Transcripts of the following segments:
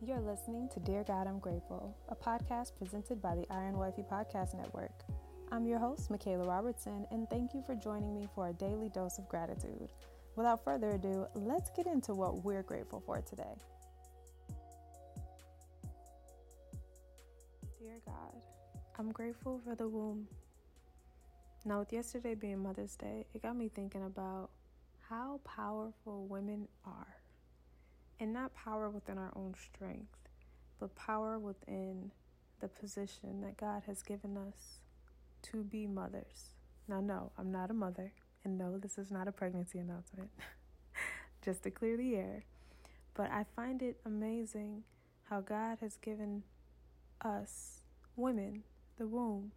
You're listening to Dear God, I'm Grateful, a podcast presented by the Iron Wifey Podcast Network. I'm your host, Michaela Robertson, and thank you for joining me for a daily dose of gratitude. Without further ado, let's get into what we're grateful for today. Dear God, I'm grateful for the womb. Now, with yesterday being Mother's Day, it got me thinking about how powerful women are. And not power within our own strength, but power within the position that God has given us to be mothers. Now, no, I'm not a mother. And no, this is not a pregnancy announcement. Just to clear the air. But I find it amazing how God has given us, women, the womb.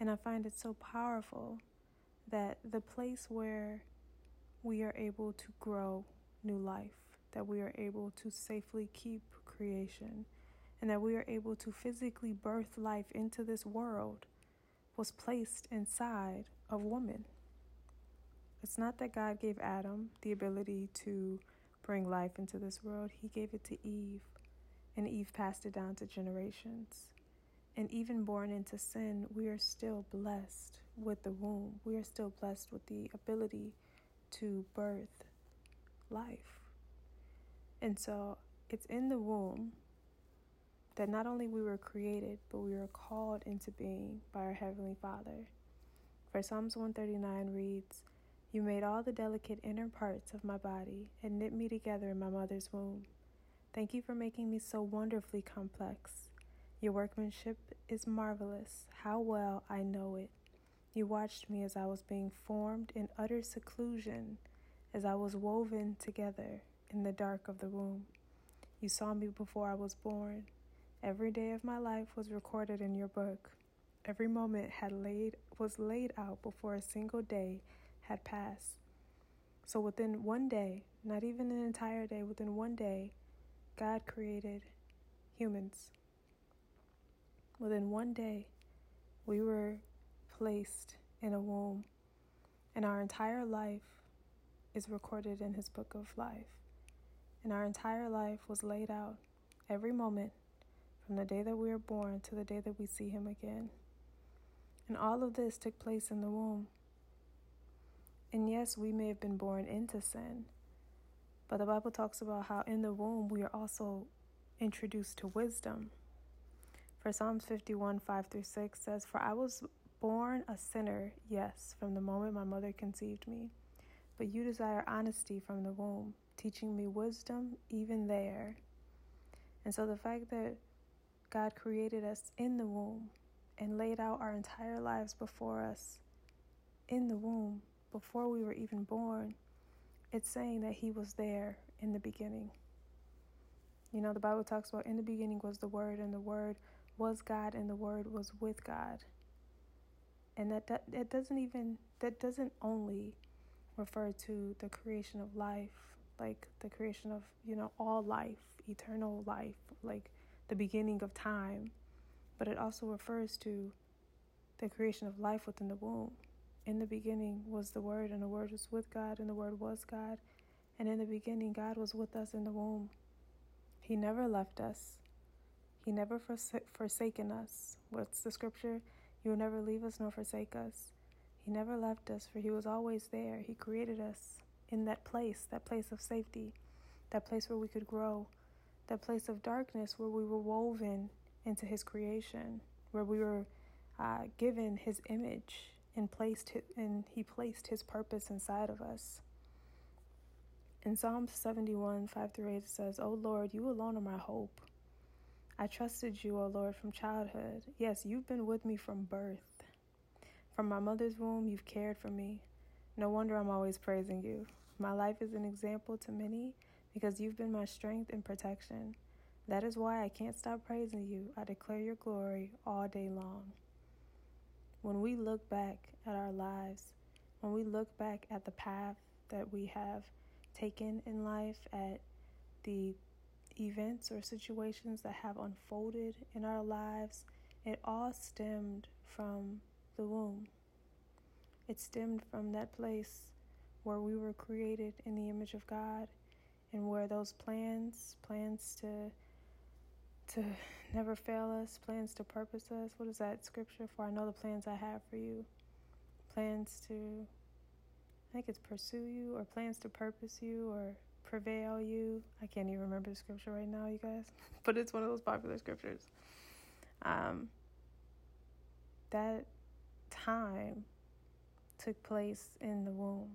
And I find it so powerful that the place where we are able to grow new life, that we are able to safely keep creation, and that we are able to physically birth life into this world, was placed inside of woman. It's not that God gave Adam the ability to bring life into this world. He gave it to Eve, and Eve passed it down to generations. And even born into sin, we are still blessed with the womb. We are still blessed with the ability to birth life. And so it's in the womb that not only we were created, but we were called into being by our Heavenly Father. For Psalms 139 reads, "You made all the delicate inner parts of my body and knit me together in my mother's womb. Thank you for making me so wonderfully complex. Your workmanship is marvelous. How well I know it. You watched me as I was being formed in utter seclusion, as I was woven together in the dark of the womb. You saw me before I was born. Every day of my life was recorded in your book. Every moment was laid out before a single day had passed." So within one day, not even an entire day, within one day, God created humans. Within one day, we were placed in a womb, and our entire life is recorded in his book of life. And our entire life was laid out, every moment, from the day that we were born to the day that we see him again. And all of this took place in the womb. And yes, we may have been born into sin, but the Bible talks about how in the womb we are also introduced to wisdom. For Psalms 51, 5-6 says, "For I was born a sinner, yes, from the moment my mother conceived me. But you desire honesty from the womb, teaching me wisdom even there." And so the fact that God created us in the womb and laid out our entire lives before us in the womb, before we were even born, it's saying that he was there in the beginning. You know, the Bible talks about in the beginning was the Word, and the Word was God, and the Word was with God. And that doesn't only refer to the creation of life, like the creation of, all life, eternal life, like the beginning of time. But it also refers to the creation of life within the womb. In the beginning was the Word, and the Word was with God, and the Word was God. And in the beginning, God was with us in the womb. He never left us. He never forsaken us. What's the scripture? "You will never leave us nor forsake us." He never left us, for he was always there. He created us in that place of safety, that place where we could grow, that place of darkness where we were woven into his creation, where we were given his image and he placed his purpose inside of us. In Psalm 71, 5-8, it says, "O Lord, you alone are my hope. I trusted you, O Lord, from childhood. Yes, you've been with me from birth. From my mother's womb, you've cared for me. No wonder I'm always praising you. My life is an example to many because you've been my strength and protection. That is why I can't stop praising you. I declare your glory all day long." When we look back at our lives, when we look back at the path that we have taken in life, at the events or situations that have unfolded in our lives, it all stemmed from the womb. It stemmed from that place where we were created in the image of God, and where those plans to to never fail us, plans to purpose us. What is that scripture for? I know the plans I have for you. Plans to, I think it's pursue you, or plans to purpose you, or prevail you. I can't even remember the scripture right now, you guys, but it's one of those popular scriptures. That time took place in the womb.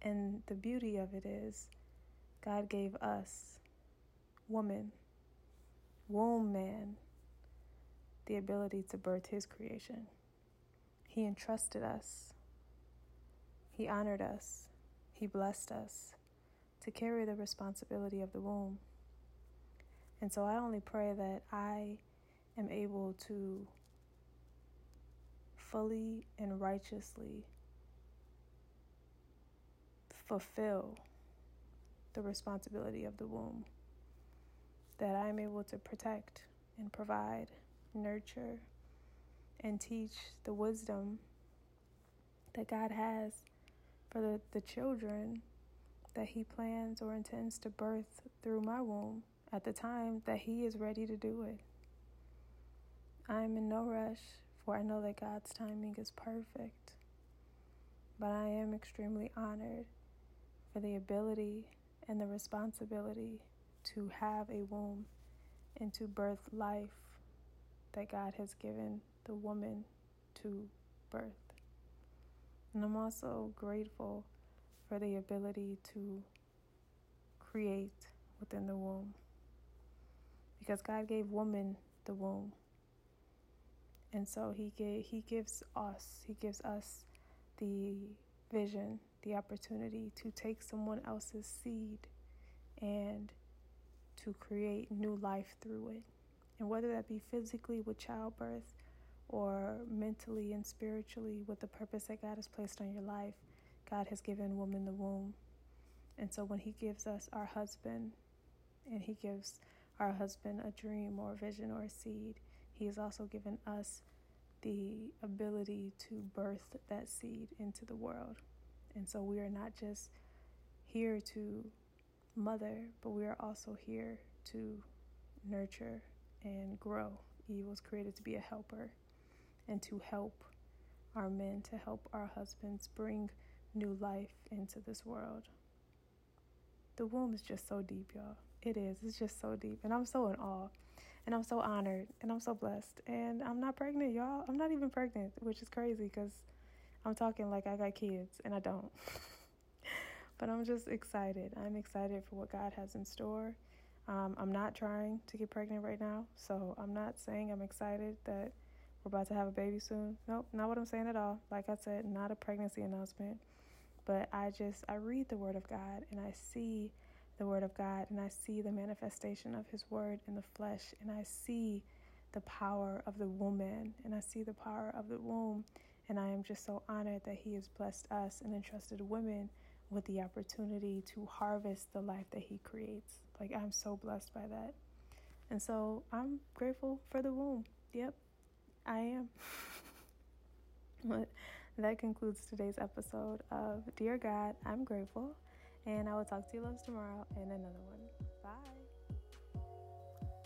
And the beauty of it is God gave us, woman, womb man, the ability to birth his creation. He entrusted us. He honored us. He blessed us to carry the responsibility of the womb. And so I only pray that I am able to fully and righteously fulfill the responsibility of the womb, that I'm able to protect and provide, nurture, and teach the wisdom that God has for the children that he plans or intends to birth through my womb at the time that he is ready to do it. I'm in no rush, for I know that God's timing is perfect, but I am extremely honored for the ability and the responsibility to have a womb and to birth life that God has given the woman to birth. And I'm also grateful for the ability to create within the womb, because God gave woman the womb. And so he gives us the vision, the opportunity to take someone else's seed and to create new life through it. And whether that be physically with childbirth or mentally and spiritually with the purpose that God has placed on your life, God has given woman the womb. And so when he gives us our husband, and he gives our husband a dream or a vision or a seed, he has also given us the ability to birth that seed into the world. And so we are not just here to mother, but we are also here to nurture and grow. Eve was created to be a helper and to help our men, to help our husbands bring new life into this world. The womb is just so deep, y'all. It is. It's just so deep. And I'm so in awe. And I'm so honored. And I'm so blessed. And I'm not pregnant, y'all. I'm not even pregnant, which is crazy because I'm talking like I got kids and I don't. But I'm just excited. I'm excited for what God has in store. I'm not trying to get pregnant right now. So I'm not saying I'm excited that we're about to have a baby soon. Nope, not what I'm saying at all. Like I said, not a pregnancy announcement. But I read the Word of God and I see the Word of God, and I see the manifestation of his Word in the flesh, and I see the power of the woman, and I see the power of the womb, and I am just so honored that he has blessed us and entrusted women with the opportunity to harvest the life that he creates. Like, I'm so blessed by that. And so I'm grateful for the womb. Yep, I am. But that concludes today's episode of Dear God, I'm Grateful. And I will talk to you loves tomorrow in another one. Bye.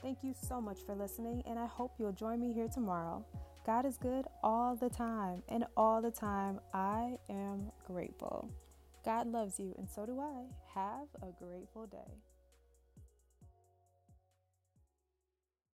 Thank you so much for listening, and I hope you'll join me here tomorrow. God is good all the time, and all the time I am grateful. God loves you, and so do I. Have a grateful day.